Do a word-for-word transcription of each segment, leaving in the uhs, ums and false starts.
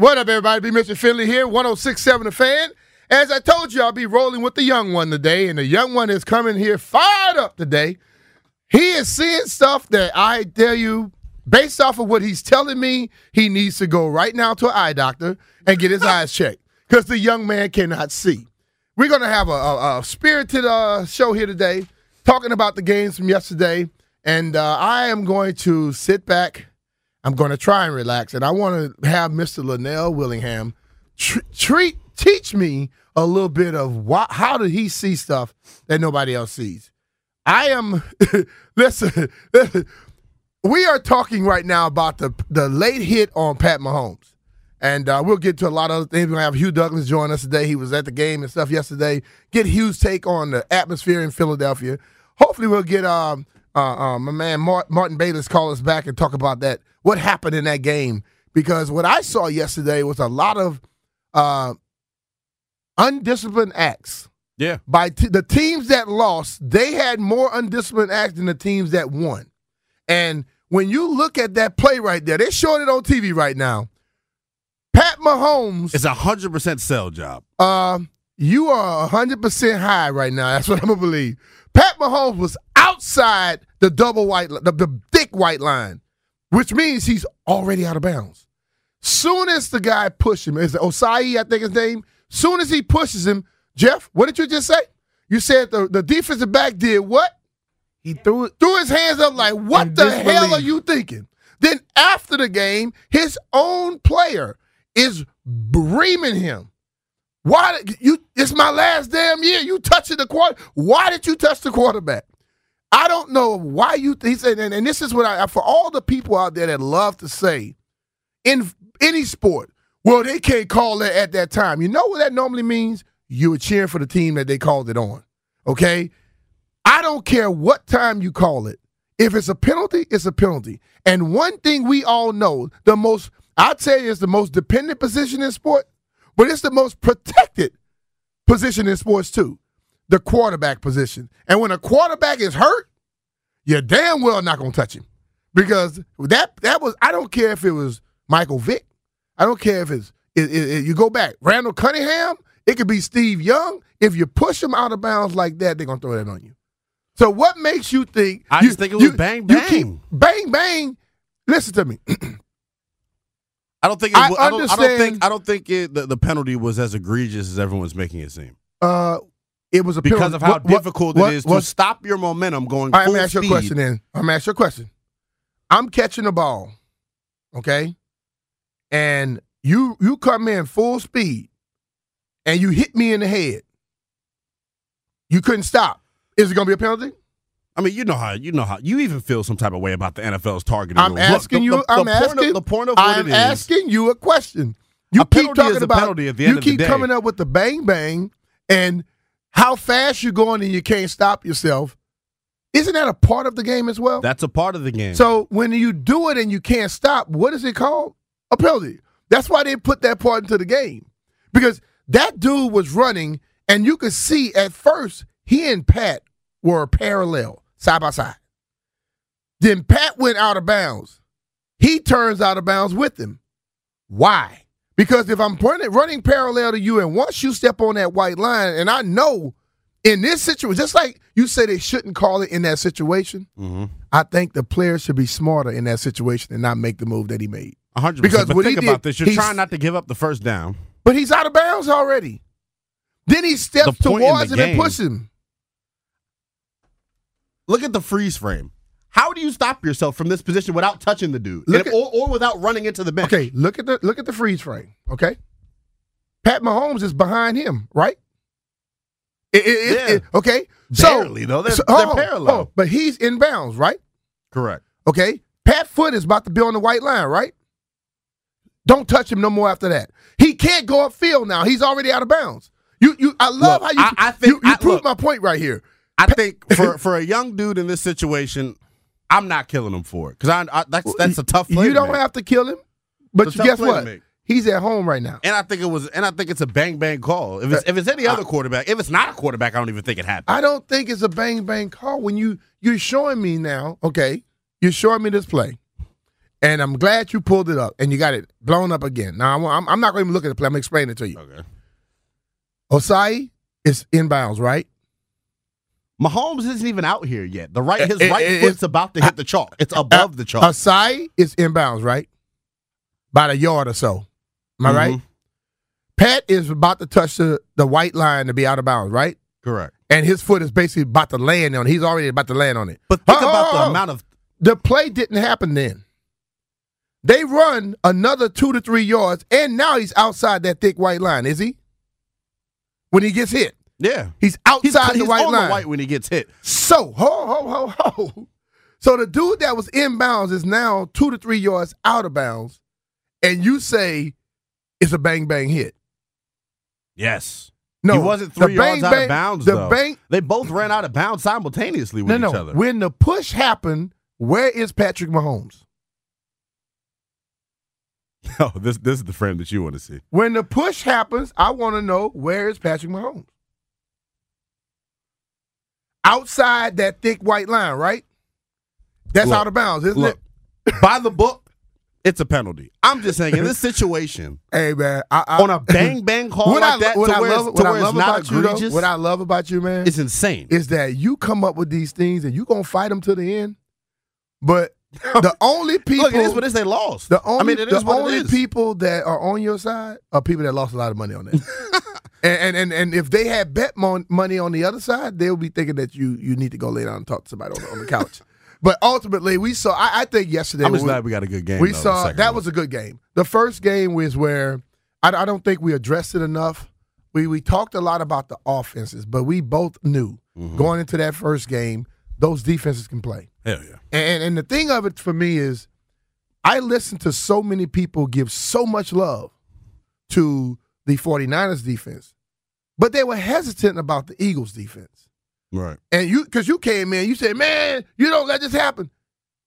What up, everybody? Be Mister Finley here, one oh six point seven The Fan. As I told you, I'll be rolling with the young one today, and the young one is coming here fired up today. He is seeing stuff that I tell you, based off of what he's telling me, he needs to go right now to an eye doctor and get his eyes checked because the young man cannot see. We're going to have a, a, a spirited uh, show here today, talking about the games from yesterday, and uh, I am going to sit back. I'm going to try and relax, and I want to have Mister Linnell Willingham tr- treat teach me a little bit of why, how did he see stuff that nobody else sees. I am – listen, listen, we are talking right now about the, the late hit on Pat Mahomes, and uh, we'll get to a lot of other things. We're going to have Hugh Douglas join us today. He was at the game and stuff yesterday. Get Hugh's take on the atmosphere in Philadelphia. Hopefully we'll get um, – Uh, uh, my man Martin Bayless call us back and talk about that, what happened in that game. Because what I saw yesterday was a lot of uh, undisciplined acts. Yeah. By t- the teams that lost, they had more undisciplined acts than the teams that won. And when you look at that play right there, they're showing it on T V right now. Pat Mahomes. It's a one hundred percent sell job. Uh, you are one hundred percent high right now. That's what I'm going to believe. Pat Mahomes was outside the double white, the, the thick white line, which means he's already out of bounds. Soon as the guy pushed him, is Osai, I think his name. Soon as he pushes him, Jeff, what did you just say? You said the, the defensive back did what? He threw it. Threw his hands up like, what the hell are you thinking? Then after the game, his own player is reaming him. Why did you? It's my last damn year. You touching the quarterback. Why did you touch the quarterback? I don't know why you. He said, and, and this is what I for all the people out there that love to say in any sport. Well, they can't call it at that time. You know what that normally means? You were cheering for the team that they called it on. Okay, I don't care what time you call it. If it's a penalty, it's a penalty. And one thing we all know, the most I tell you is the most dependent position in sport. But it's the most protected position in sports, too, the quarterback position. And when a quarterback is hurt, you're damn well not going to touch him. Because that that was, I don't care if it was Michael Vick. I don't care if it's, it, it, it, you go back, Randall Cunningham, it could be Steve Young. If you push him out of bounds like that, they're going to throw that on you. So what makes you think? I you, just think it was you, bang, bang. You keep, bang, bang. Listen to me. I don't think it, I, I, don't, I don't think I don't think it, the, the penalty was as egregious as everyone's making it seem. Uh, it was a because penalty. Of how what, difficult what, it is what, to stop your momentum going. All right, full I'm ask speed. Your question. Then I'm ask your question. I'm catching the ball, okay, and you you come in full speed, and you hit me in the head. You couldn't stop. Is it going to be a penalty? I mean, you know how you know how you even feel some type of way about the N F L's targeting. I'm rules. asking Look, the, the, you. I'm the asking. Point of, the point of what I'm it is, asking you a question. You a keep talking about. Penalty at the end you of keep the day. Coming up with the bang bang and how fast you're going and you can't stop yourself. Isn't that a part of the game as well? That's a part of the game. So when you do it and you can't stop, what is it called? A penalty. That's why they put that part into the game because that dude was running and you could see at first he and Pat were parallel, side by side. Then Pat went out of bounds. He turns out of bounds with him. Why? Because if I'm running parallel to you and once you step on that white line, and I know in this situation, just like you say they shouldn't call it in that situation, mm-hmm. I think the player should be smarter in that situation and not make the move that he made. one hundred percent. Because but what think he about did, this. You're trying not to give up the first down. But he's out of bounds already. Then he steps towards him game. and pushes him. Look at the freeze frame. How do you stop yourself from this position without touching the dude, look at, or, or without running into the bench? Okay, look at the look at the freeze frame. Okay, Pat Mahomes is behind him, right? It, it, yeah. It, okay, barely so, though. They're, so, they're oh, parallel, oh, but he's in bounds, right? Correct. Okay, Pat Foot is about to be on the white line, right? Don't touch him no more after that. He can't go upfield now. He's already out of bounds. You, you. I love look, how you. I, I think you, you proved my point right here. I think for, for a young dude in this situation, I'm not killing him for it because I, I that's that's a tough play. You don't to make. have to kill him, but you, guess what? He's at home right now. And I think it was, and I think it's a bang bang call. If it's if it's any other I, quarterback, if it's not a quarterback, I don't even think it happened. I don't think it's a bang bang call when you you're showing me now. Okay, you're showing me this play, And I'm glad you pulled it up, and you got it blown up again. Now, I'm, I'm not going to even look at the play. I'm going to explain it to you. Okay. Osai is inbounds, right? Mahomes isn't even out here yet. The right, His it, right it, foot's it, about to hit the chalk. It's above uh, the chalk. Osai is inbounds, right? About a yard or so. Am I mm-hmm. right? Pat is about to touch the, the white line to be out of bounds, right? Correct. And his foot is basically about to land on it. He's already about to land on it. But think oh, about oh, the oh. amount of... The play didn't happen then. They run another two to three yards, and now he's outside that thick white line, is he? When he gets hit. Yeah. He's outside he's, the white line. He's on line. the white when he gets hit. So, ho, ho, ho, ho. So the dude that was inbounds is now two to three yards out of bounds, and you say it's a bang-bang hit. Yes. No. He wasn't three yards bang, out of bounds, the though. Bang, they both ran out of bounds simultaneously with no, each no. other. When the push happened, where is Patrick Mahomes? No, this this is the frame that you want to see. When the push happens, I want to know, where is Patrick Mahomes? Outside that thick white line, right? That's look, out of bounds, isn't look, it? By the book, it's a penalty. I'm just saying, in this situation, hey man, I, I, on a bang-bang call like I, that, what to I where love, it's, what to I where love it's not egregious. You, though, what I love about you, man, it's insane. Is that you come up with these things and you're going to fight them to the end, but... The only people Look, it is what it is, they lost. The only, I mean, it is the what only it is. people that are on your side are people that lost a lot of money on that. and, and and and if they had bet mon- money on the other side, they'll be thinking that you you need to go lay down and talk to somebody on the, on the couch. But ultimately, we saw. I, I think yesterday. I'm just we, glad we got a good game. We though, saw that one. was a good game. The first game was where I, I don't think we addressed it enough. We we talked a lot about the offenses, but we both knew mm-hmm. going into that first game, those defenses can play. Hell yeah. And, and the thing of it for me is I listen to so many people give so much love to the 49ers defense, but they were hesitant about the Eagles defense. Right. And you, because you came in, you said, man, you don't let this happen.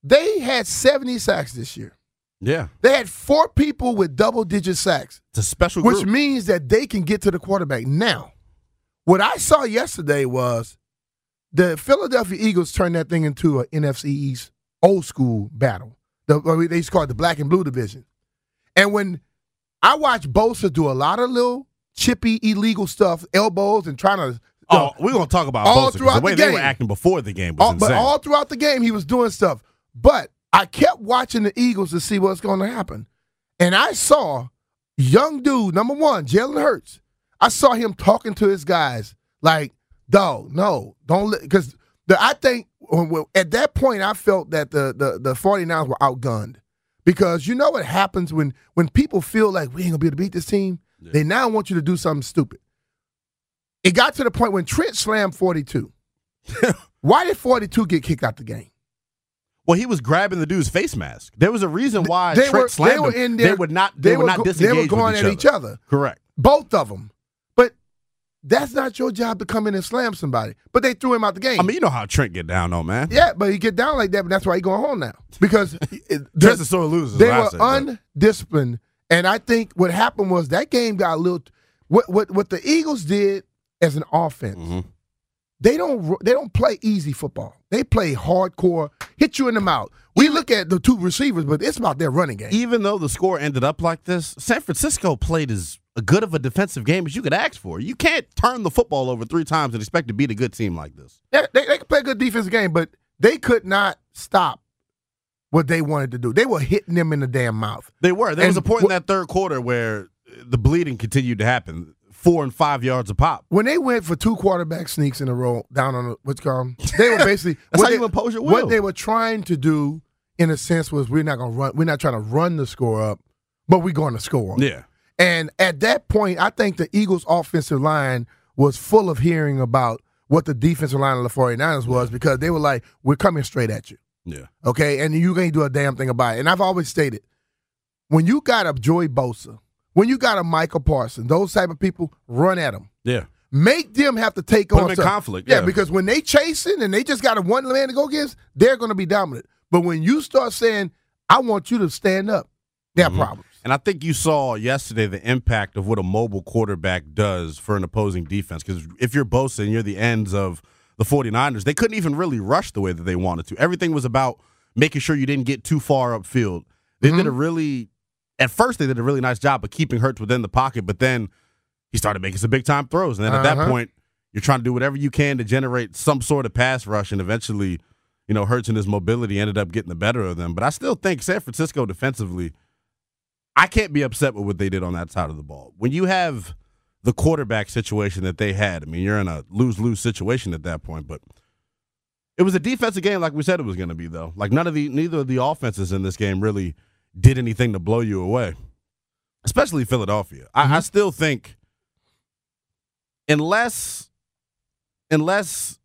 They had seventy sacks this year. Yeah. They had four people with double-digit sacks. It's a special group. Which means that they can get to the quarterback. Now, what I saw yesterday was the Philadelphia Eagles turned that thing into an N F C East old-school battle. The, they used to call it the black and blue division. And when I watch Bosa do a lot of little chippy, illegal stuff, elbows and trying to – Oh, know, we're going to talk about all Bosa throughout the, way the game. They were acting before the game was all, insane. But all throughout the game he was doing stuff. But I kept watching the Eagles to see what's going to happen. And I saw young dude, number one, Jalen Hurts. I saw him talking to his guys like, dog, no, don't – because I think at that point I felt that the, the, the 49ers were outgunned because you know what happens when, when people feel like we ain't going to be able to beat this team? Yeah. They now want you to do something stupid. It got to the point when Trent slammed forty-two. Why did forty-two get kicked out the game? Well, he was grabbing the dude's face mask. There was a reason why they Trent were, slammed they were in their, They would not, they they were, not disengage They were going with each at each other. other. Correct. Both of them. That's not your job to come in and slam somebody. But they threw him out the game. I mean, you know how Trent get down, though, man. Yeah, but he get down like that, but that's why he going home now. Because Trent's a sore loser. They were undisciplined, and I think what happened was that game got a little. What what what the Eagles did as an offense, mm-hmm. they don't they don't play easy football. They play hardcore, hit you in the mouth. We look at the two receivers, but it's about their running game. Even though the score ended up like this, San Francisco played as good of a defensive game as you could ask for. You can't turn the football over three times and expect to beat a good team like this. Yeah, they, they could play a good defensive game, but they could not stop what they wanted to do. They were hitting them in the damn mouth. They were. There and was a point w- in that third quarter where the bleeding continued to happen, four and five yards a pop. When they went for two quarterback sneaks in a row down on the, what's called, they were basically That's how they, you impose your will. What they were trying to do, in a sense, was we're not going to run. We're not trying to run the score up, but we're going to score. Yeah. And at that point, I think the Eagles' offensive line was full of hearing about what the defensive line of the 49ers was because they were like, we're coming straight at you. Yeah. Okay? And you can't do a damn thing about it. And I've always stated, when you got a Joey Bosa, when you got a Michael Parsons, those type of people, run at them. Yeah. Make them have to take Put on them in conflict. Yeah, yeah, because when they chasing and they just got a one man to go against, they're going to be dominant. But when you start saying, I want you to stand up, they're mm-hmm. problems. And I think you saw yesterday the impact of what a mobile quarterback does for an opposing defense. Because if you're Bosa and you're the ends of the 49ers, they couldn't even really rush the way that they wanted to. Everything was about making sure you didn't get too far upfield. They mm-hmm. did a really, at first they did a really nice job of keeping Hurts within the pocket, but then he started making some big-time throws. And then uh-huh. at that point, you're trying to do whatever you can to generate some sort of pass rush, and eventually, you know, Hurts and his mobility ended up getting the better of them. But I still think San Francisco defensively, I can't be upset with what they did on that side of the ball. When you have the quarterback situation that they had, I mean, you're in a lose-lose situation at that point, but it was a defensive game like we said it was going to be, though. Like, none of the neither of the offenses in this game really did anything to blow you away, especially Philadelphia. Mm-hmm. I, I still think unless unless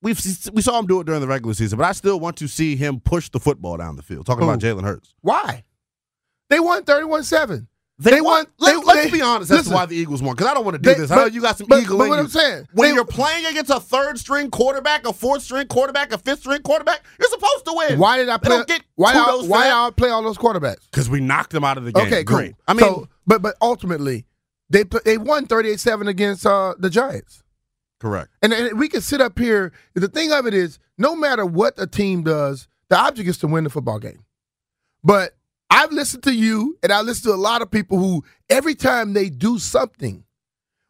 we've we saw him do it during the regular season, but I still want to see him push the football down the field. Talking Ooh. about Jalen Hurts. Why? They won thirty-one seven. They, they want. Let, they, let's they, be honest. That's listen, why the Eagles won. Because I don't want to do they, this. I but, know you got some but, eagle but in what you. I'm saying, when they, you're playing against a third string quarterback, a fourth string quarterback, a fifth string quarterback, you're supposed to win. Why did I play? Get why I, why I play all those quarterbacks? Because we knocked them out of the game. Okay, cool. Great. I mean, so, but but ultimately, they they won thirty-eight seven against uh, the Giants. Correct. And, and we can sit up here. The thing of it is, no matter what a team does, the object is to win the football game. But I've listened to you, and I listen to a lot of people who, every time they do something,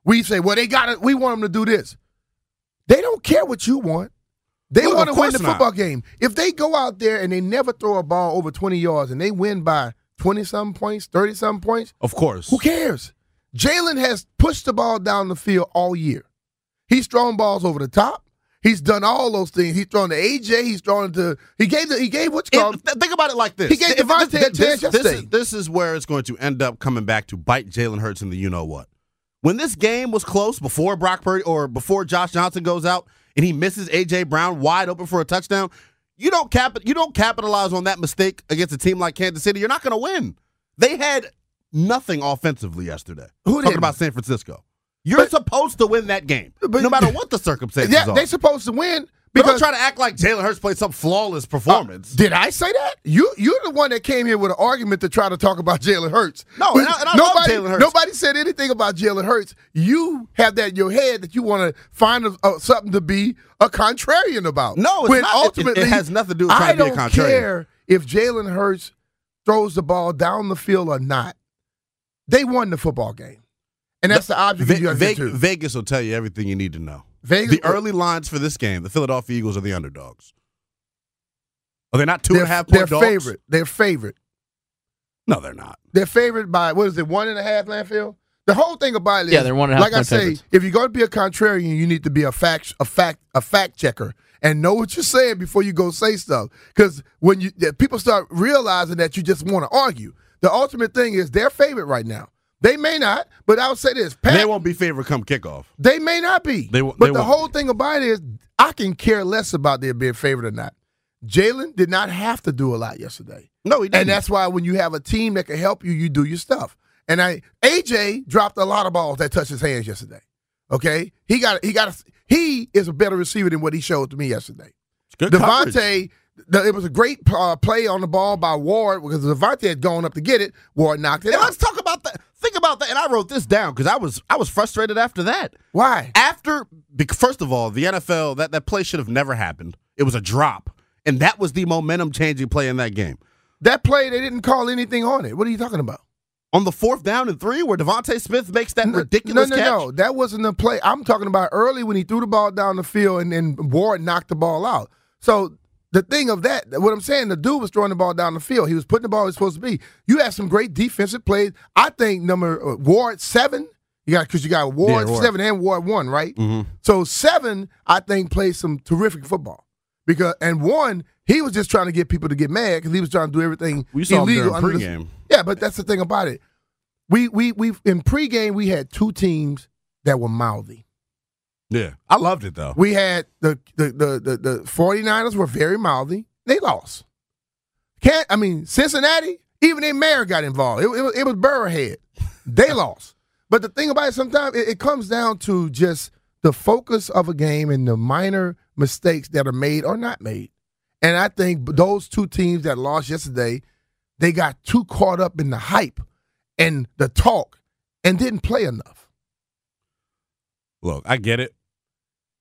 we say, well, they got it. We want them to do this. They don't care what you want. They well, want to win the not. football game. If they go out there and they never throw a ball over twenty yards and they win by twenty-something points, thirty-something points, of course, who cares? Jalen has pushed the ball down the field all year. He's thrown balls over the top. He's done all those things. He's thrown to A J. He's thrown to he gave the he gave what's called. It, think about it like this. He gave DeVonta a chance this, yesterday. This is, this is where it's going to end up coming back to bite Jalen Hurts in the you know what. When this game was close before Brock Purdy or before Josh Johnson goes out and he misses A J. Brown wide open for a touchdown, you don't cap you don't capitalize on that mistake against a team like Kansas City. You're not going to win. They had nothing offensively yesterday. Who did? Talking about San Francisco. You're but, supposed to win that game, but, no matter what the circumstances yeah, are. They're supposed to win. Because, don't try to act like Jalen Hurts played some flawless performance. Uh, did I say that? You, you're the one that came here with an argument to try to talk about Jalen Hurts. No, and I, and I nobody, love Jalen Hurts. Nobody said anything about Jalen Hurts. You have that in your head that you want to find a, uh, something to be a contrarian about. No, it's not. Ultimately, it, it has nothing to do with trying to be a contrarian. I don't care if Jalen Hurts throws the ball down the field or not. They won the football game. And that's the object Ve- you have Ve- to. Vegas will tell you everything you need to know. Vegas, the early lines for this game, the Philadelphia Eagles are the underdogs. Are they not two and a half point dogs? They're favorite. They're favorite. No, they're not. They're favored by, what is it, one and a half, Landfill? The whole thing about it is, yeah, they're one and a half like I say, favorites. If you're going to be a contrarian, you need to be a fact, a fact, a fact checker and know what you're saying before you go say stuff. Because when you people start realizing that you just want to argue, the ultimate thing is they're favorite right now. They may not, but I'll say this. Pat, they won't be favored come kickoff. They may not be. They, they but the whole be. thing about it is I can care less about their being favored or not. Jalen did not have to do a lot yesterday. No, he didn't. And that's why when you have a team that can help you, you do your stuff. And I, A J dropped a lot of balls that touched his hands yesterday. Okay? He got he got a, he is a better receiver than what he showed to me yesterday. It's good DeVonta coverage. The, it was a great uh, play on the ball by Ward because DeVonta had gone up to get it. Ward knocked it and out. Let's talk about that. Think about that. And I wrote this down because I was I was frustrated after that. Why? After, first of all, the N F L, that, that play should have never happened. It was a drop. And that was the momentum-changing play in that game. That play, they didn't call anything on it. What are you talking about? On the fourth down and three where DeVonta Smith makes that no, ridiculous no, no, catch? No, no, no. That wasn't the play. I'm talking about early when he threw the ball down the field and then Ward knocked the ball out. So the thing of that, what I'm saying, the dude was throwing the ball down the field. He was putting the ball where he was supposed to be. You have some great defensive plays. I think number uh, Ward seven, you got because you got Ward, yeah, Ward seven and Ward one, right? Mm-hmm. So seven, I think, played some terrific football because and one, he was just trying to get people to get mad because he was trying to do everything we saw illegal him during pregame. The, yeah, but that's the thing about it. We we we in pregame we had two teams that were mouthy. Yeah, I loved it, though. We had the the the the, the forty-niners were very mouthy. They lost. Can't I mean, Cincinnati, even their mayor got involved. It, it, was, it was Burrowhead. They lost. But the thing about it, sometimes it, it comes down to just the focus of a game and the minor mistakes that are made or not made. And I think those two teams that lost yesterday, they got too caught up in the hype and the talk and didn't play enough. Look, I get it.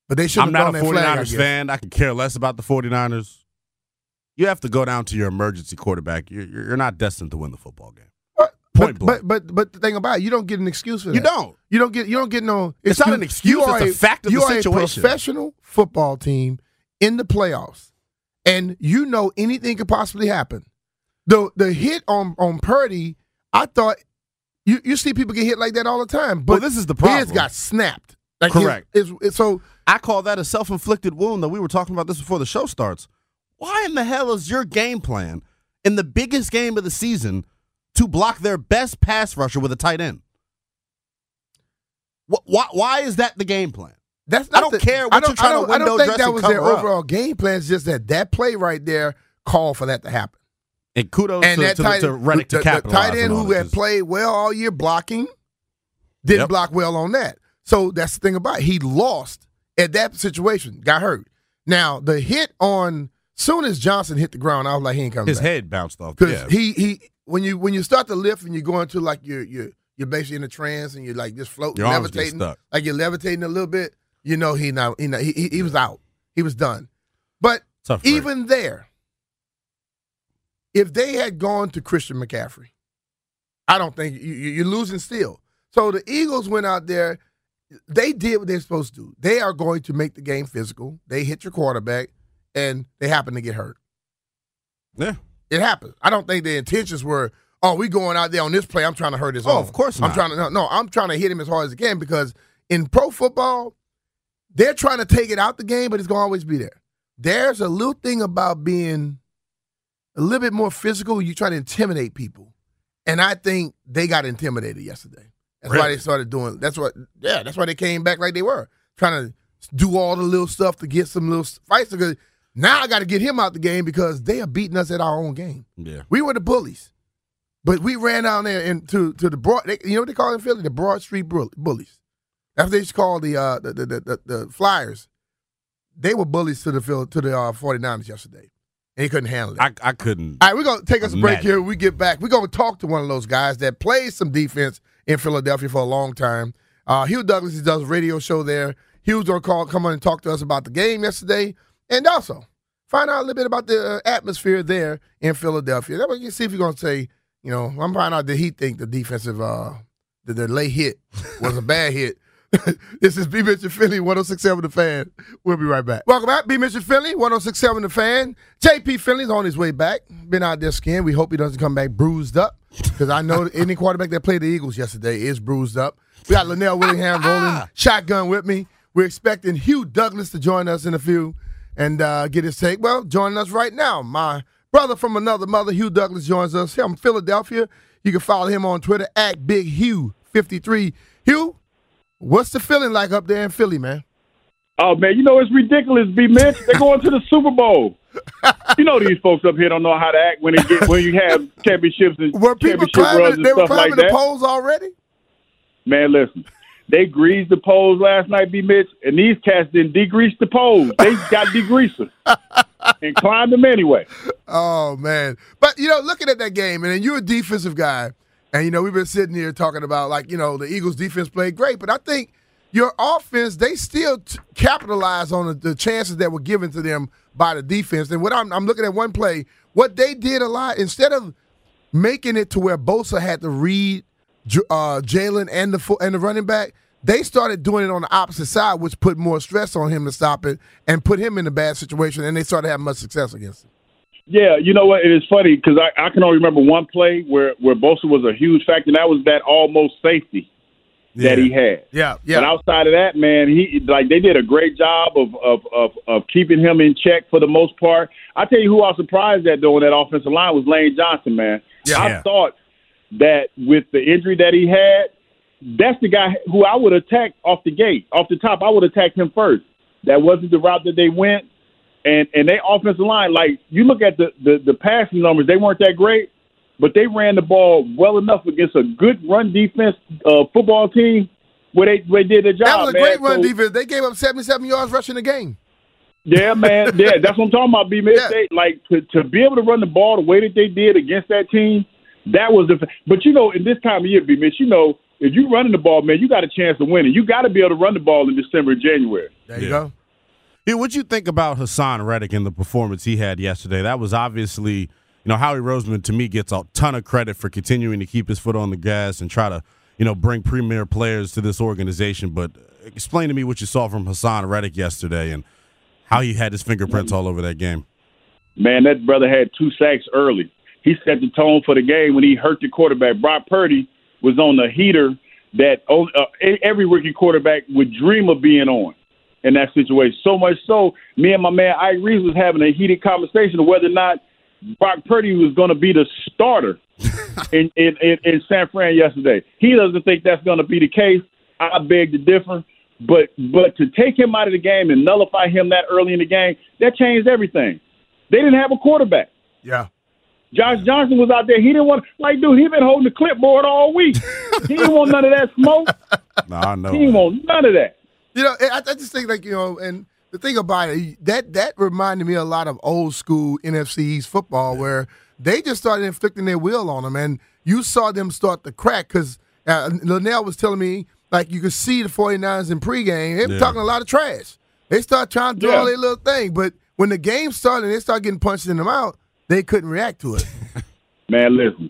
But they I'm not a 49ers flag, fan. I can care less about the 49ers. you have to go down to your emergency quarterback. You're, you're not destined to win the football game. Point but, blank. But, but but the thing about it, you don't get an excuse for that. You don't. You don't get you don't get no excuse. It's not an excuse. You it's a, a fact of the situation. You are a professional football team in the playoffs, and you know anything could possibly happen. The the hit on, on Purdy, I thought you, you see people get hit like that all the time. But well, this is the problem. His got snapped. Like Correct. His, his, his, so I call that a self-inflicted wound. That we were talking about this before the show starts. Why in the hell is your game plan in the biggest game of the season to block their best pass rusher with a tight end? Why, why is that the game plan? That's not I don't the, care what don't, you're trying to window dress I don't think dress that was their up. Overall game plan. It's just that that play right there called for that to happen. And kudos and to, to, tight, to Reddick to the, capitalize. The tight end who had just played well all year blocking didn't yep. block well on that. So that's the thing about it. He lost at that situation, got hurt. Now, the hit on – soon as Johnson hit the ground, I was like, he ain't coming His back. head bounced off. Because yeah. he, he – When you when you start to lift and you go into like you're you're you're basically in a trance and you're like just floating, Your levitating, like you're levitating a little bit. You know he not he not, he, he, he was out, he was done. But Tough even break. there, if they had gone to Christian McCaffrey, I don't think you, you're losing still. So the Eagles went out there, they did what they're supposed to do. They are going to make the game physical. They hit your quarterback, and they happen to get hurt. Yeah. It happens. I don't think the intentions were, oh, we going out there on this play. I'm trying to hurt his own. Oh, of course not. I'm trying to no, no, I'm trying to hit him as hard as I can because in pro football, they're trying to take it out the game, but it's going to always be there. There's a little thing about being a little bit more physical. You try to intimidate people, and I think they got intimidated yesterday. That's really? why they started doing. That's what. Yeah, that's why they came back like they were trying to do all the little stuff to get some little fights because. Now I got to get him out the game because they are beating us at our own game. Yeah, we were the bullies, but we ran down there and to to the broad. They, you know what they call in Philly? The Broad Street Bullies. That's what they used to call the uh, the, the, the the Flyers. They were bullies to the field, to the uh, 49ers yesterday, and they couldn't handle it. I, I couldn't. All right, we're gonna take us a break here. We get back. We're gonna talk to one of those guys that plays some defense in Philadelphia for a long time. Uh, Hugh Douglas, he does a radio show there. Hugh's gonna call, come on and talk to us about the game yesterday. And also, find out a little bit about the uh, atmosphere there in Philadelphia. That way you can see if you're going to say, you know, I'm finding out that he think the defensive, uh, the, the late hit was a bad hit. This is B. Mitchell Philly, one oh six point seven The Fan. We'll be right back. Welcome back, B. Mitchell Philly, one oh six point seven The Fan. J P Finley's on his way back. Been out there skiing. We hope he doesn't come back bruised up because I know any quarterback that played the Eagles yesterday is bruised up. We got Linnell Willingham rolling shotgun with me. We're expecting Hugh Douglas to join us in a few And uh, get his take. Well, joining us right now, my brother from another mother, Hugh Douglas, joins us here from Philadelphia. You can follow him on Twitter at Big Hugh fifty-three. Hugh, what's the feeling like up there in Philly, man? Oh, man, you know, it's ridiculous, B-Mitch. They're going to the Super Bowl. You know these folks up here don't know how to act when, it get, when you have championships and were people championship climbing, runs and they were stuff climbing like the that. Poles already? Man, listen. They greased the poles last night, B. Mitch, and these cats didn't degrease the poles. They got degreasers and climbed them anyway. Oh, man. But, you know, looking at that game, and you're a defensive guy, and, you know, we've been sitting here talking about, like, you know, the Eagles' defense played great, but I think your offense, they still t- capitalize on the, the chances that were given to them by the defense. And what I'm, I'm looking at one play, what they did a lot, instead of making it to where Bosa had to read Uh, Jalen and the and the running back, they started doing it on the opposite side, which put more stress on him to stop it and put him in a bad situation, and they started having much success against him. Yeah, you know what? It is funny because I, I can only remember one play where, where Bosa was a huge factor, and that was that almost safety yeah. that he had. Yeah, yeah. But outside of that, man, he like they did a great job of, of, of, of keeping him in check for the most part. I tell you who I was surprised at, though, in that offensive line was Lane Johnson, man. Yeah. I thought that with the injury that he had, that's the guy who I would attack off the gate. Off the top, I would attack him first. That wasn't the route that they went. And and their offensive line, like, you look at the, the, the passing numbers, they weren't that great, but they ran the ball well enough against a good run defense uh, football team where they, where they did their job. That was a man. great run so, defense. They gave up seventy-seven yards rushing the game. Yeah, man. yeah, that's what I'm talking about, B-Mitch. Yeah. Like, to, to be able to run the ball the way that they did against that team, that was the – but, you know, in this time of year, B-Mitch, you know, if you're running the ball, man, you got a chance to win it. You got to be able to run the ball in December and January. There you yeah. go. Yeah, what'd you think about Hassan Reddick and the performance he had yesterday? That was obviously, you know, Howie Roseman, to me, gets a ton of credit for continuing to keep his foot on the gas and try to, you know, bring premier players to this organization. But explain to me what you saw from Hassan Reddick yesterday and how he had his fingerprints all over that game. Man, that brother had two sacks early. He set the tone for the game when he hurt the quarterback. Brock Purdy was on the heater that uh, every rookie quarterback would dream of being on in that situation. So much so, me and my man Ike Reese was having a heated conversation of whether or not Brock Purdy was going to be the starter in, in, in, in San Fran yesterday. He doesn't think that's going to be the case. I beg to differ. But but to take him out of the game and nullify him that early in the game, that changed everything. They didn't have a quarterback. Yeah. Josh Johnson was out there. He didn't want – like, dude, he been holding the clipboard all week. He didn't want none of that smoke. No, I know. He didn't want none of that. You know, I, I just think, like, you know, and the thing about it, that that reminded me a lot of old school N F C East football, yeah, where they just started inflicting their will on them, and you saw them start to crack because uh, Linnell was telling me, like, you could see the 49ers in pregame. They were yeah. talking a lot of trash. They start trying to do yeah. all their little thing, but when the game started and they start getting punched in the mouth, they couldn't react to it. Man, listen,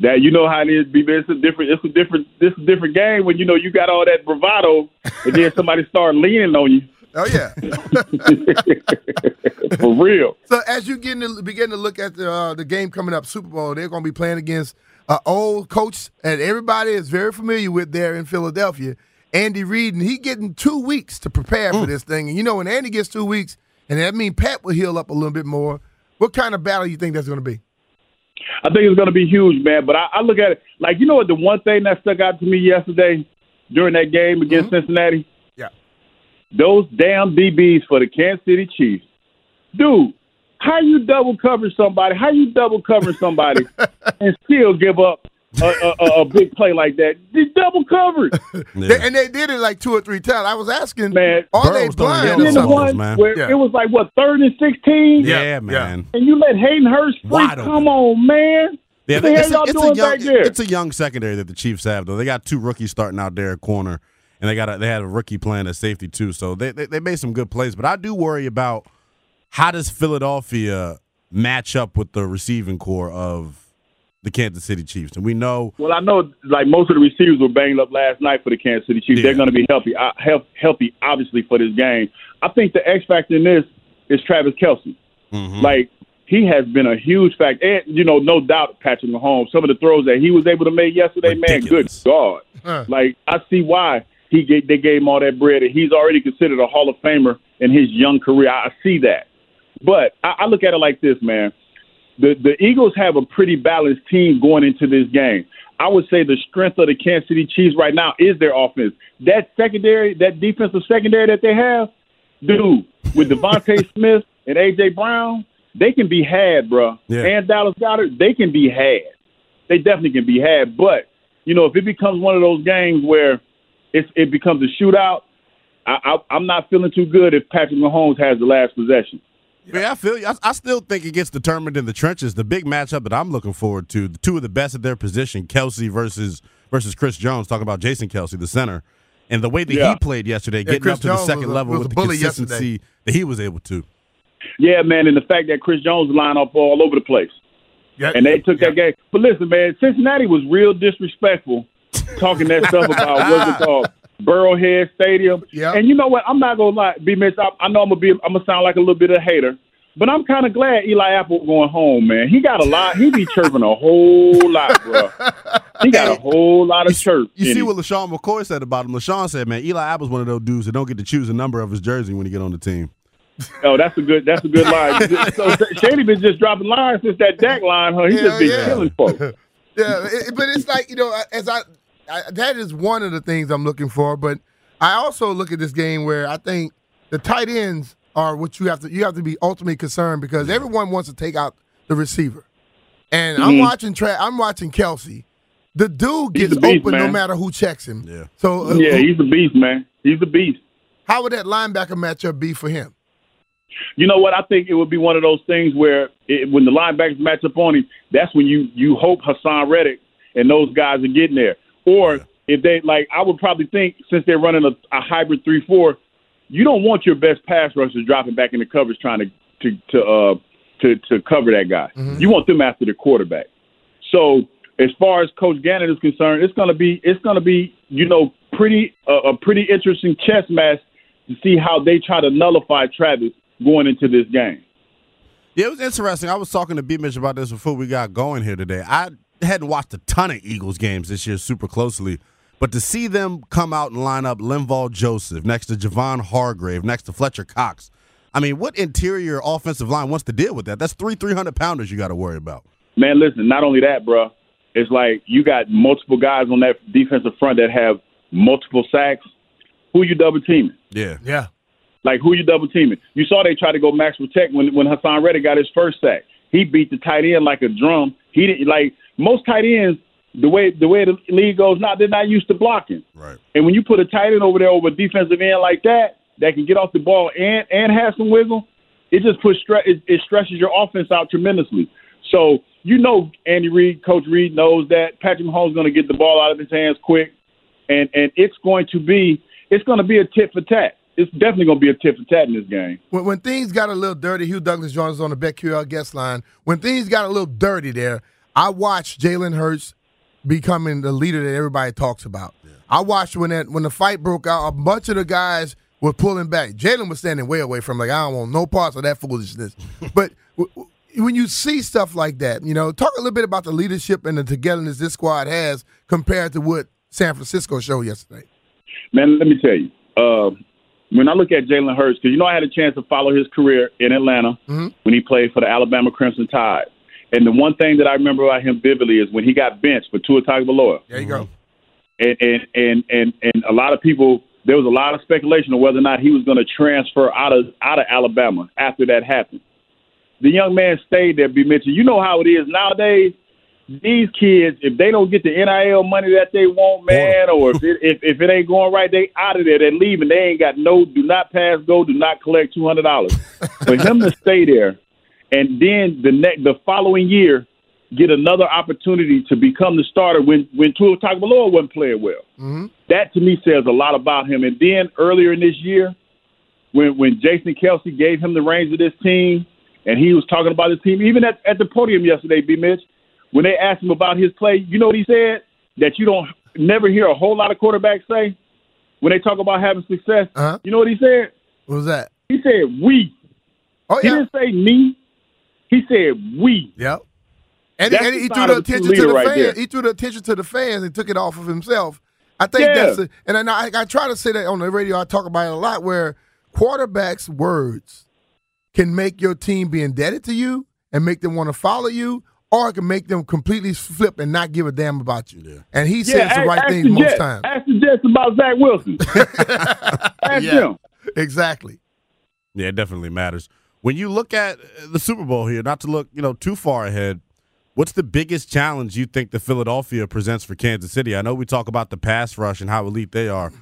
that you know how it is, B B. It's a different, it's a different, this a different game when you know you got all that bravado, and then somebody start leaning on you. Oh yeah, for real. So as you get to begin to look at the uh, the game coming up, Super Bowl, they're going to be playing against an old coach that everybody is very familiar with there in Philadelphia, Andy Reid, and he getting two weeks to prepare mm. for this thing. And you know when Andy gets two weeks, and that means Pat will heal up a little bit more. What kind of battle do you think that's going to be? I think it's going to be huge, man. But I, I look at it like, you know what, the one thing that stuck out to me yesterday during that game against mm-hmm. Cincinnati? Yeah. Those damn D Bs for the Kansas City Chiefs. Dude, how you double cover somebody, how you double cover somebody and still give up a, a, a big play like that? They double covered. Yeah. They, and they did it like two or three times. I was asking, man, are they blind? The one man. Where yeah. it was like, what, third and sixteen? Yeah, yeah, man. And you let Hayden Hurst free? Come on, man. Yeah, what the hell y'all doing back there? It's a young secondary that the Chiefs have, though. They got two rookies starting out there at corner, and they got a, they had a rookie playing at safety, too. So they, they, they made some good plays. But I do worry about how does Philadelphia match up with the receiving corps of the Kansas City Chiefs, and we know. Well, I know, like, most of the receivers were banged up last night for the Kansas City Chiefs. Yeah. They're going to be healthy, uh, health, healthy, obviously, for this game. I think the X factor in this is Travis Kelce. Mm-hmm. Like, he has been a huge factor, and you know, no doubt, Patrick Mahomes. Some of the throws that he was able to make yesterday, ridiculous. Man, good God! Huh. Like, I see why he gave, they gave him all that bread, and he's already considered a Hall of Famer in his young career. I, I see that, but I, I look at it like this, man. The the Eagles have a pretty balanced team going into this game. I would say the strength of the Kansas City Chiefs right now is their offense. That secondary, that defensive secondary that they have, dude, with DeVonta Smith and A J. Brown, they can be had, bro. Yeah. And Dallas Goedert, they can be had. They definitely can be had. But, you know, if it becomes one of those games where it's, it becomes a shootout, I, I, I'm not feeling too good if Patrick Mahomes has the last possession. Man, I feel you. I, I still think it gets determined in the trenches. The big matchup that I'm looking forward to, the two of the best at their position, Kelce versus versus Chris Jones, talking about Jason Kelce, the center, and the way that yeah. he played yesterday, yeah, getting Chris up to Jones the second a, level with the consistency yesterday. That he was able to. Yeah, man, and the fact that Chris Jones lined up all over the place. Yeah, and they took yeah. that game. But listen, man, Cincinnati was real disrespectful talking that stuff about what's it called? Burrowhead Stadium. Yep. And you know what? I'm not going to lie. Be miss. I, I know I'm going to be, I'm going to sound like a little bit of a hater, but I'm kind of glad Eli Apple going home, man. He got a lot. He be chirping a whole lot, bro. He got a whole lot of chirp. You see what LeSean McCoy said about him? LeSean said, man, Eli Apple's one of those dudes that don't get to choose a number of his jersey when he get on the team. Oh, that's a good that's a good line. So Shady been just dropping lines since that Dak line, huh? He yeah, just been yeah. killing folks. Yeah, it, but it's like, you know, as I – I, that is one of the things I'm looking for, but I also look at this game where I think the tight ends are what you have to you have to be ultimately concerned because everyone wants to take out the receiver. And mm-hmm. I'm watching tra- I'm watching Kelce. The dude gets beast, open man. No matter who checks him. Yeah, so uh, yeah, he's a beast, man. He's a beast. How would that linebacker matchup be for him? You know what? I think it would be one of those things where it, when the linebackers match up on him, that's when you you hope Hassan Reddick and those guys are getting there. Or if they like, I would probably think since they're running a, a hybrid three four, you don't want your best pass rushers dropping back in the coverage trying to to to uh, to, to cover that guy. Mm-hmm. You want them after the quarterback. So as far as Coach Gannon is concerned, it's gonna be it's gonna be you know pretty uh, a pretty interesting chess match to see how they try to nullify Travis going into this game. Yeah, it was interesting. I was talking to B. Mitch about this before we got going here today. I hadn't watched a ton of Eagles games this year super closely, but to see them come out and line up Linval Joseph next to Javon Hargrave, next to Fletcher Cox, I mean, what interior offensive line wants to deal with that? That's three three hundred pounders you got to worry about. Man, listen, not only that, bro, it's like you got multiple guys on that defensive front that have multiple sacks. Who you double teaming? Yeah. Yeah. Like, who you double teaming? You saw they tried to go max protect when, when Hassan Reddick got his first sack. He beat the tight end like a drum. He didn't, like, most tight ends, the way the way the league goes now, they're not used to blocking. Right. And when you put a tight end over there over a defensive end like that, that can get off the ball and, and have some wiggle, it just puts stre- it, it stretches your offense out tremendously. So, you know, Andy Reid, Coach Reid knows that Patrick Mahomes is going to get the ball out of his hands quick, and and it's going to be it's going to be a tit for tat. It's definitely going to be a tit for tat in this game. When, when things got a little dirty, Hugh Douglas joins us on the BetQL guest line. When things got a little dirty there, I watched Jalen Hurts becoming the leader that everybody talks about. Yeah. I watched when that when the fight broke out, a bunch of the guys were pulling back. Jalen was standing way away from, like, I don't want no parts of that foolishness. But w- w- when you see stuff like that, you know, talk a little bit about the leadership and the togetherness this squad has compared to what San Francisco showed yesterday. Man, let me tell you, uh, when I look at Jalen Hurts, because, you know, I had a chance to follow his career in Atlanta mm-hmm. when he played for the Alabama Crimson Tide. And the one thing that I remember about him vividly is when he got benched for Tua Tagovailoa. There you go. And, and and and and a lot of people, there was a lot of speculation on whether or not he was going to transfer out of out of Alabama after that happened. The young man stayed there, B. Mitchell. You know how it is nowadays. These kids, if they don't get the N I L money that they want, man, or if it, if, if it ain't going right, they out of there. They're leaving. They ain't got no do not pass go, do not collect two hundred dollars. For him to stay there and then the next, the following year get another opportunity to become the starter when, when Tua Tagovailoa wasn't playing well. Mm-hmm. That, to me, says a lot about him. And then earlier in this year, when, when Jason Kelce gave him the reins of this team and he was talking about his team, even at, at the podium yesterday, B. Mitch, when they asked him about his play, you know what he said? That you don't never hear a whole lot of quarterbacks say when they talk about having success. Uh-huh. You know what he said? What was that? He said, we. Oh, yeah. He didn't say me. He said, we. Yep. And, and he threw the attention to the right fans. There. He threw the attention to the fans and took it off of himself. I think yeah. that's a, and I, I try to say that on the radio. I talk about it a lot where quarterbacks' words can make your team be indebted to you and make them want to follow you, or it can make them completely flip and not give a damn about you. Yeah. And he says yeah, the ask, right ask things the most Jets. Times. Ask the Jets about Zach Wilson. ask yeah. him. Exactly. Yeah, it definitely matters. When you look at the Super Bowl here, not to look, you know, too far ahead, what's the biggest challenge you think the Philadelphia presents for Kansas City? I know we talk about the pass rush and how elite they are,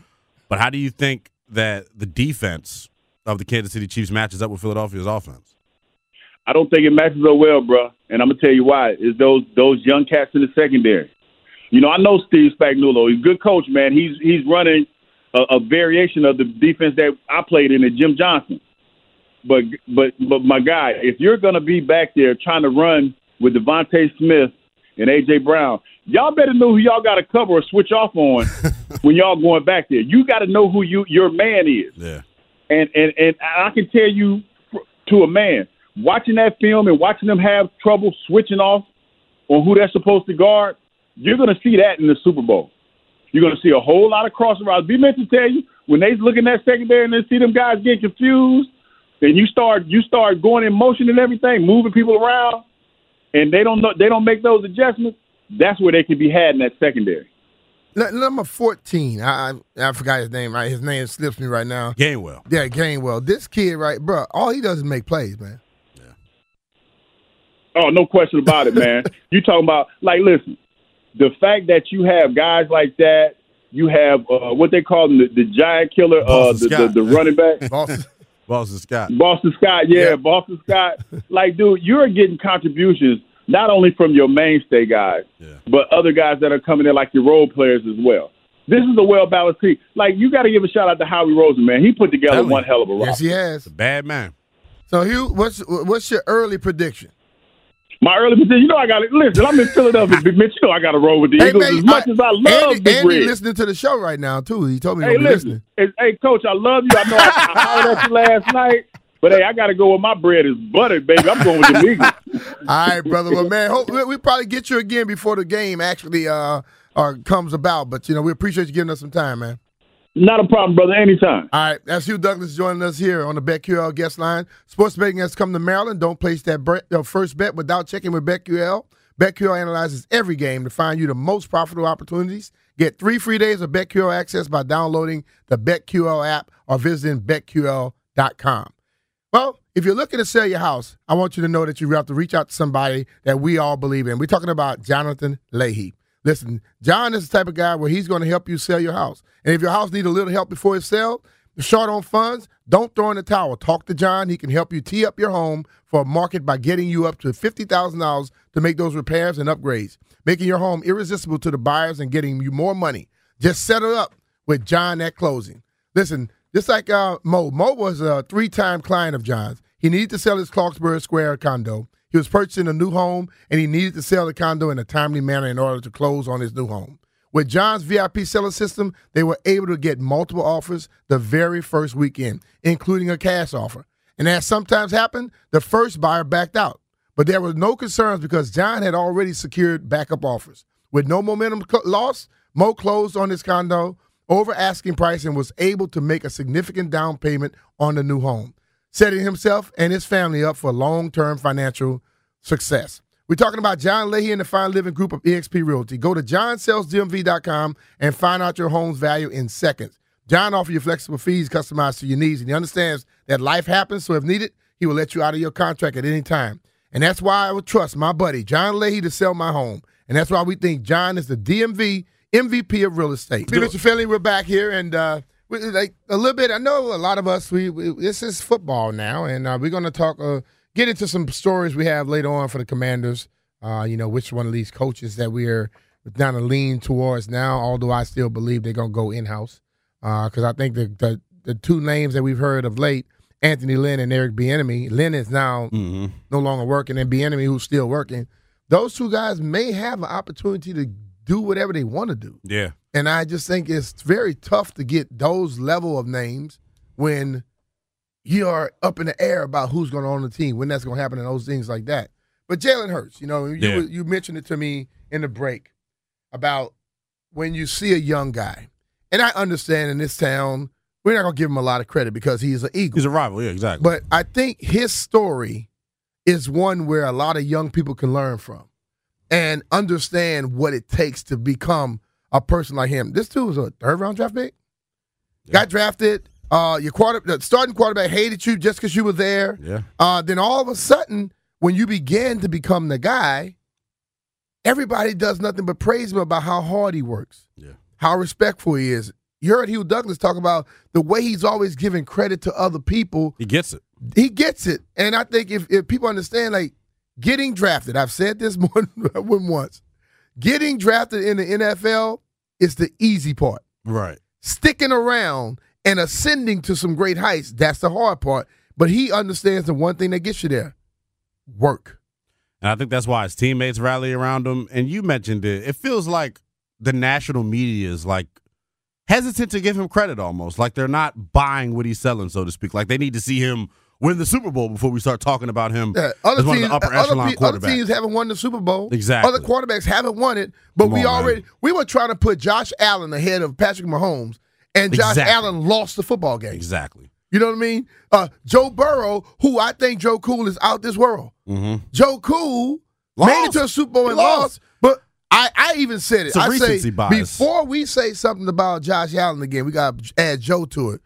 but how do you think that the defense of the Kansas City Chiefs matches up with Philadelphia's offense? I don't think it matches up well, bro, and I'm going to tell you why. It's those those young cats in the secondary. You know, I know Steve Spagnuolo. He's a good coach, man. He's he's running a, a variation of the defense that I played in at Jim Johnson. But, but, but my guy, if you're going to be back there trying to run with DeVonta Smith and A J. Brown, y'all better know who y'all got to cover or switch off on when y'all going back there. You got to know who you your man is. Yeah. And, and, and I can tell you to a man, watching that film and watching them have trouble switching off on who they're supposed to guard, you're going to see that in the Super Bowl. You're going to see a whole lot of crossing routes. Be meant to tell you, when they look in that secondary and they see them guys get confused, then you start you start going in motion and everything, moving people around, and they don't know, they don't make those adjustments. That's where they can be had in that secondary. Number fourteen, I I forgot his name. Right, his name slips me right now. Gainwell. Yeah, Gainwell. This kid, right, bro, all he does is make plays, man. Yeah. Oh, no question about it, man. You talking about, like, listen, the fact that you have guys like that, you have uh, what they call them, the, the giant killer, uh, the, the the running back. Boston. Boston Scott. Boston Scott, yeah, yeah. Boston Scott. Like, dude, you're getting contributions not only from your mainstay guys, yeah. but other guys that are coming in like your role players as well. This is a well-balanced team. Like, you got to give a shout-out to Howie Roseman, man. He put together Tell one you. hell of a roster. Yes, he has. A bad man. So, Hugh, what's what's your early prediction? My early position, you know I got to listen. I'm in Philadelphia, Big Mitch. You know I got to roll with the hey, Eagles man, as much I, as I love Andy, Big Andy Red. Listening to the show right now too. He told me hey, listen. listening. Hey, Coach, I love you. I know I, I hollered at you last night, but hey, I got to go with my bread is buttered, baby. I'm going with the Eagles. All right, brother. Well, man, hope, we we'll probably get you again before the game actually uh or comes about. But you know, we appreciate you giving us some time, man. Not a problem, brother. Anytime. All right. That's Hugh Douglas joining us here on the BetQL guest line. Sports betting has come to Maryland. Don't place that bre- uh, first bet without checking with BetQL. BetQL analyzes every game to find you the most profitable opportunities. Get three free days of BetQL access by downloading the BetQL app or visiting bet Q L dot com. Well, if you're looking to sell your house, I want you to know that you have to reach out to somebody that we all believe in. We're talking about Jonathan Leahy. Listen, John is the type of guy where he's going to help you sell your house. And if your house needs a little help before it's sold, short on funds, don't throw in the towel. Talk to John. He can help you tee up your home for a market by getting you up to fifty thousand dollars to make those repairs and upgrades, making your home irresistible to the buyers and getting you more money. Just set it up with John at closing. Listen, just like uh, Mo. Mo was a three-time client of John's. He needed to sell his Clarksburg Square condo. He was purchasing a new home, and he needed to sell the condo in a timely manner in order to close on his new home. With John's V I P seller system, they were able to get multiple offers the very first weekend, including a cash offer. And as sometimes happened, the first buyer backed out. But there were no concerns because John had already secured backup offers. With no momentum loss, Mo closed on his condo over asking price and was able to make a significant down payment on the new home, setting himself and his family up for long-term financial success. We're talking about John Leahy and the Fine Living Group of eXp Realty. Go to john sells d m v dot com and find out your home's value in seconds. John offers you flexible fees customized to your needs, and he understands that life happens, so if needed, he will let you out of your contract at any time. And that's why I would trust my buddy, John Leahy, to sell my home. And that's why we think John is the D M V M V P of real estate. Mister Finley, we're back here, and uh, we, like a little bit, I know a lot of us, we, we this is football now, and uh, we're going to talk uh, get into some stories we have later on for the Commanders, uh, you know, which one of these coaches that we are down to lean towards now, although I still believe they're going to go in-house because uh, I think the, the the two names that we've heard of late, Anthony Lynn and Eric Bieniemy, Lynn is now mm-hmm. no longer working, and Bieniemy, who's still working, those two guys may have an opportunity to do whatever they want to do. Yeah. And I just think it's very tough to get those level of names when you are up in the air about who's going to own the team, when that's going to happen, and those things like that. But Jalen Hurts, you know, yeah. you, you mentioned it to me in the break about when you see a young guy. And I understand in this town, we're not going to give him a lot of credit because he's an Eagle. He's a rival, yeah, exactly. But I think his story is one where a lot of young people can learn from and understand what it takes to become a person like him. This dude was a third-round draft pick. Yeah. Got drafted. Uh, your quarter, the starting quarterback hated you just because you were there. Yeah. Uh, then all of a sudden, when you began to become the guy, everybody does nothing but praise him about how hard he works, yeah. how respectful he is. You heard Hugh Douglas talk about the way he's always giving credit to other people. He gets it. He gets it. And I think if, if people understand, like, getting drafted, I've said this more than once, getting drafted in the N F L is the easy part. Right. Sticking around and ascending to some great heights, that's the hard part. But he understands the one thing that gets you there, work. And I think that's why his teammates rally around him. And you mentioned it. It feels like the national media is like hesitant to give him credit almost. Like they're not buying what he's selling, so to speak. Like they need to see him win the Super Bowl before we start talking about him yeah, other as one teams, of the upper echelon other, other teams haven't won the Super Bowl. Exactly. Other quarterbacks haven't won it, but Come we on, already – we were trying to put Josh Allen ahead of Patrick Mahomes, and Josh exactly. Allen lost the football game. Exactly. You know what I mean? Uh, Joe Burrow, who I think Joe Cool is out this world. Mm-hmm. Joe Cool lost. made it to a Super Bowl he and lost. lost, but I, I even said it. It's a recency bias. Before we say something about Josh Allen again, we got to add Joe to it.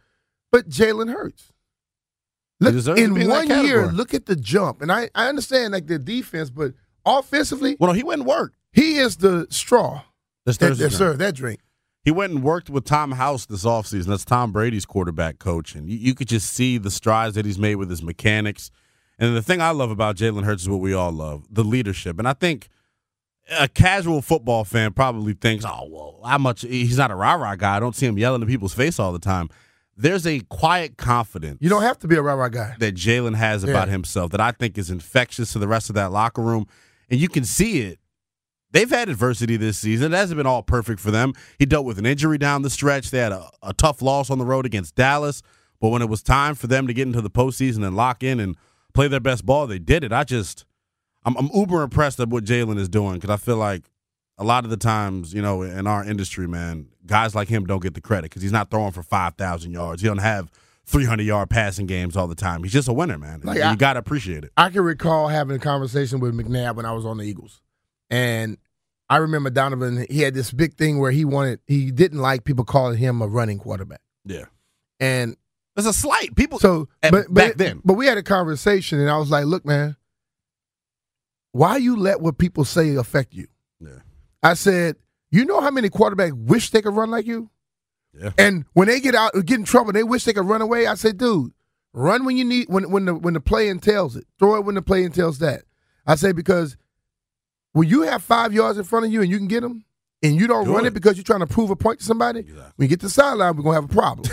But Jalen Hurts. Look, in one year, look at the jump. And I, I understand like the defense, but offensively. Well, no, he went and worked. He is the straw that, that served that drink. He went and worked with Tom House this offseason. That's Tom Brady's quarterback coach. And you, you could just see the strides that he's made with his mechanics. And the thing I love about Jalen Hurts is what we all love, the leadership. And I think a casual football fan probably thinks, oh, well, how much – he's not a rah-rah guy. I don't see him yelling in people's face all the time. There's a quiet confidence. You don't have to be a rah-rah guy. That Jalen has yeah. about himself that I think is infectious to the rest of that locker room. And you can see it. They've had adversity this season. It hasn't been all perfect for them. He dealt with an injury down the stretch. They had a, a tough loss on the road against Dallas. But when it was time for them to get into the postseason and lock in and play their best ball, they did it. I just – I'm I'm uber impressed at what Jalen is doing because I feel like a lot of the times, you know, in our industry, man, guys like him don't get the credit because he's not throwing for five thousand yards. He don't have three hundred yard passing games all the time. He's just a winner, man. Like I, you got to appreciate it. I can recall having a conversation with McNabb when I was on the Eagles. And I remember Donovan, he had this big thing where he wanted, he didn't like people calling him a running quarterback. Yeah. And it's a slight. People, so, at, but, but, back then. But we had a conversation, and I was like, look, man, why you let what people say affect you? Yeah. I said, you know how many quarterbacks wish they could run like you? Yeah. And when they get out, get in trouble, they wish they could run away. I said, dude, run when you need, when, when, the, when the play entails it. Throw it when the play entails that. I said, because when you have five yards in front of you and you can get them, and you don't Do run it. it because you're trying to prove a point to somebody, exactly. when you get to the sideline, we're going to have a problem.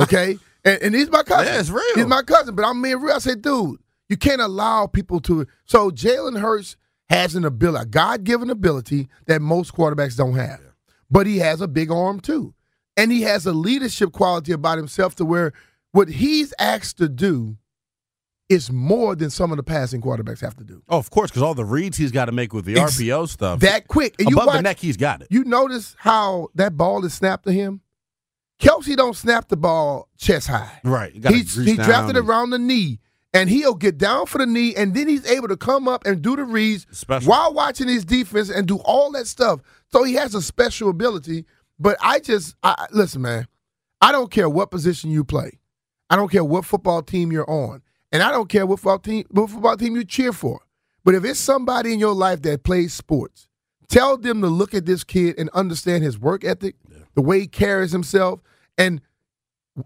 Okay? And, and he's my cousin. Yeah, it's real. He's my cousin, but I'm being real. I said, dude, you can't allow people to. So Jalen Hurts has an ability, a God-given ability that most quarterbacks don't have. Yeah. But he has a big arm, too. And he has a leadership quality about himself to where what he's asked to do it's more than some of the passing quarterbacks have to do. Oh, of course, because all the reads he's got to make with the it's R P O stuff. That quick. And above you watch, the neck, he's got it. You notice how that ball is snapped to him? Kelce don't snap the ball chest high. Right. You he he drafted around the knee, and he'll get down for the knee, and then he's able to come up and do the reads special. While watching his defense and do all that stuff. So he has a special ability. But I just I, – listen, man, I don't care what position you play. I don't care what football team you're on. And I don't care what football, team, what football team you cheer for. But if it's somebody in your life that plays sports, tell them to look at this kid and understand his work ethic, yeah. the way he carries himself. And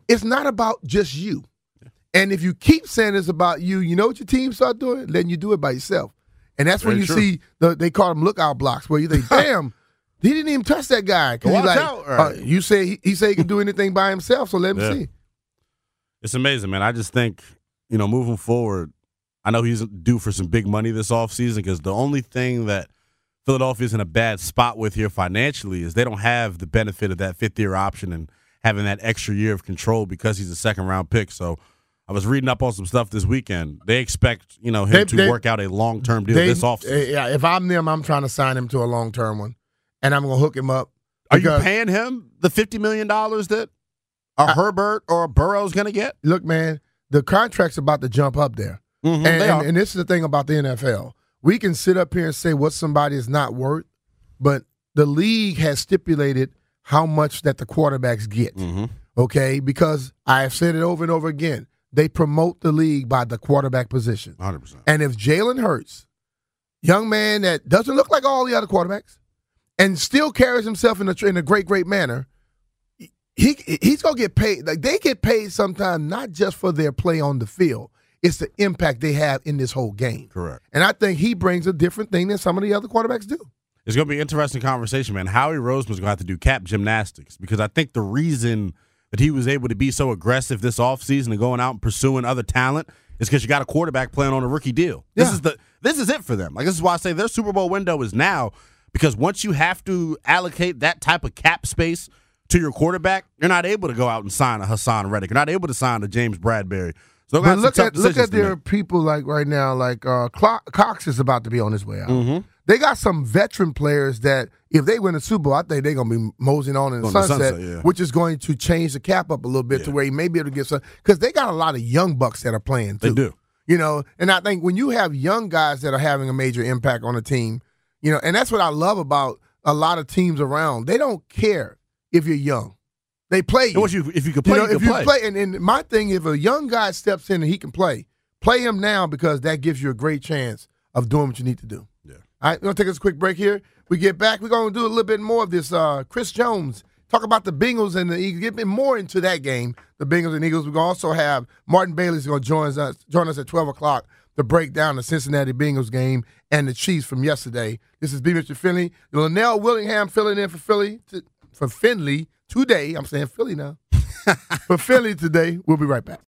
it's not about just you. Yeah. And if you keep saying it's about you, you know what your team start doing? Letting you do it by yourself. And that's Very when you true. see the, they call them lookout blocks where you think, damn, he didn't even touch that guy. Cause like, out, right. uh, you say he, he said he can do anything by himself, so let him yeah. see. It's amazing, man. I just think – you know, moving forward, I know he's due for some big money this offseason because the only thing that Philadelphia's in a bad spot with here financially is they don't have the benefit of that fifth-year option and having that extra year of control because he's a second-round pick. So I was reading up on some stuff this weekend. They expect, you know, him they, to they, work out a long-term deal they, this offseason. Yeah, if I'm them, I'm trying to sign him to a long-term one, and I'm going to hook him up. Are you paying him the fifty million dollars that a I, Herbert or a Burrow's going to get? Look, man. The contract's about to jump up there. Mm-hmm, and, and, and this is the thing about the N F L. We can sit up here and say what somebody is not worth, but the league has stipulated how much that the quarterbacks get, mm-hmm. okay? Because I have said it over and over again. They promote the league by the quarterback position. one hundred percent. And if Jalen Hurts, young man that doesn't look like all the other quarterbacks and still carries himself in a, in a great, great manner, He he's gonna get paid. Like they get paid sometimes, not just for their play on the field. It's the impact they have in this whole game. Correct. And I think he brings a different thing than some of the other quarterbacks do. It's gonna be an interesting conversation, man. Howie Roseman's gonna have to do cap gymnastics because I think the reason that he was able to be so aggressive this offseason and going out and pursuing other talent is because you got a quarterback playing on a rookie deal. Yeah. This is the this is it for them. Like this is why I say their Super Bowl window is now because once you have to allocate that type of cap space to your quarterback, you're not able to go out and sign a Hassan Reddick. You're not able to sign a James Bradberry. So but look at look at their make. people like right now. Like uh, Cox is about to be on his way out. Mm-hmm. They got some veteran players that if they win a Super Bowl, I think they're gonna be moseying on in the sunset, the sunset yeah. which is going to change the cap up a little bit yeah. to where he may be able to get some because they got a lot of young bucks that are playing too. They do, you know. And I think when you have young guys that are having a major impact on a team, you know, and that's what I love about a lot of teams around. They don't care. If you're young, they play you. If you, if you can play, you, know, you, can if you play. play. And, and my thing, if a young guy steps in and he can play, play him now because that gives you a great chance of doing what you need to do. Yeah. All right, we're going to take us a quick break here. We get back, we're going to do a little bit more of this. Uh, Chris Jones talk about the Bengals and the Eagles. Get more into that game, the Bengals and Eagles. We're going to also have Martin Bayless going to join us, join us at twelve o'clock to break down the Cincinnati Bengals game and the Chiefs from yesterday. This is B. Mister Finley. Linnell Willingham filling in for Philly, to, for Finley today. I'm saying Philly now. for Philly today. We'll be right back.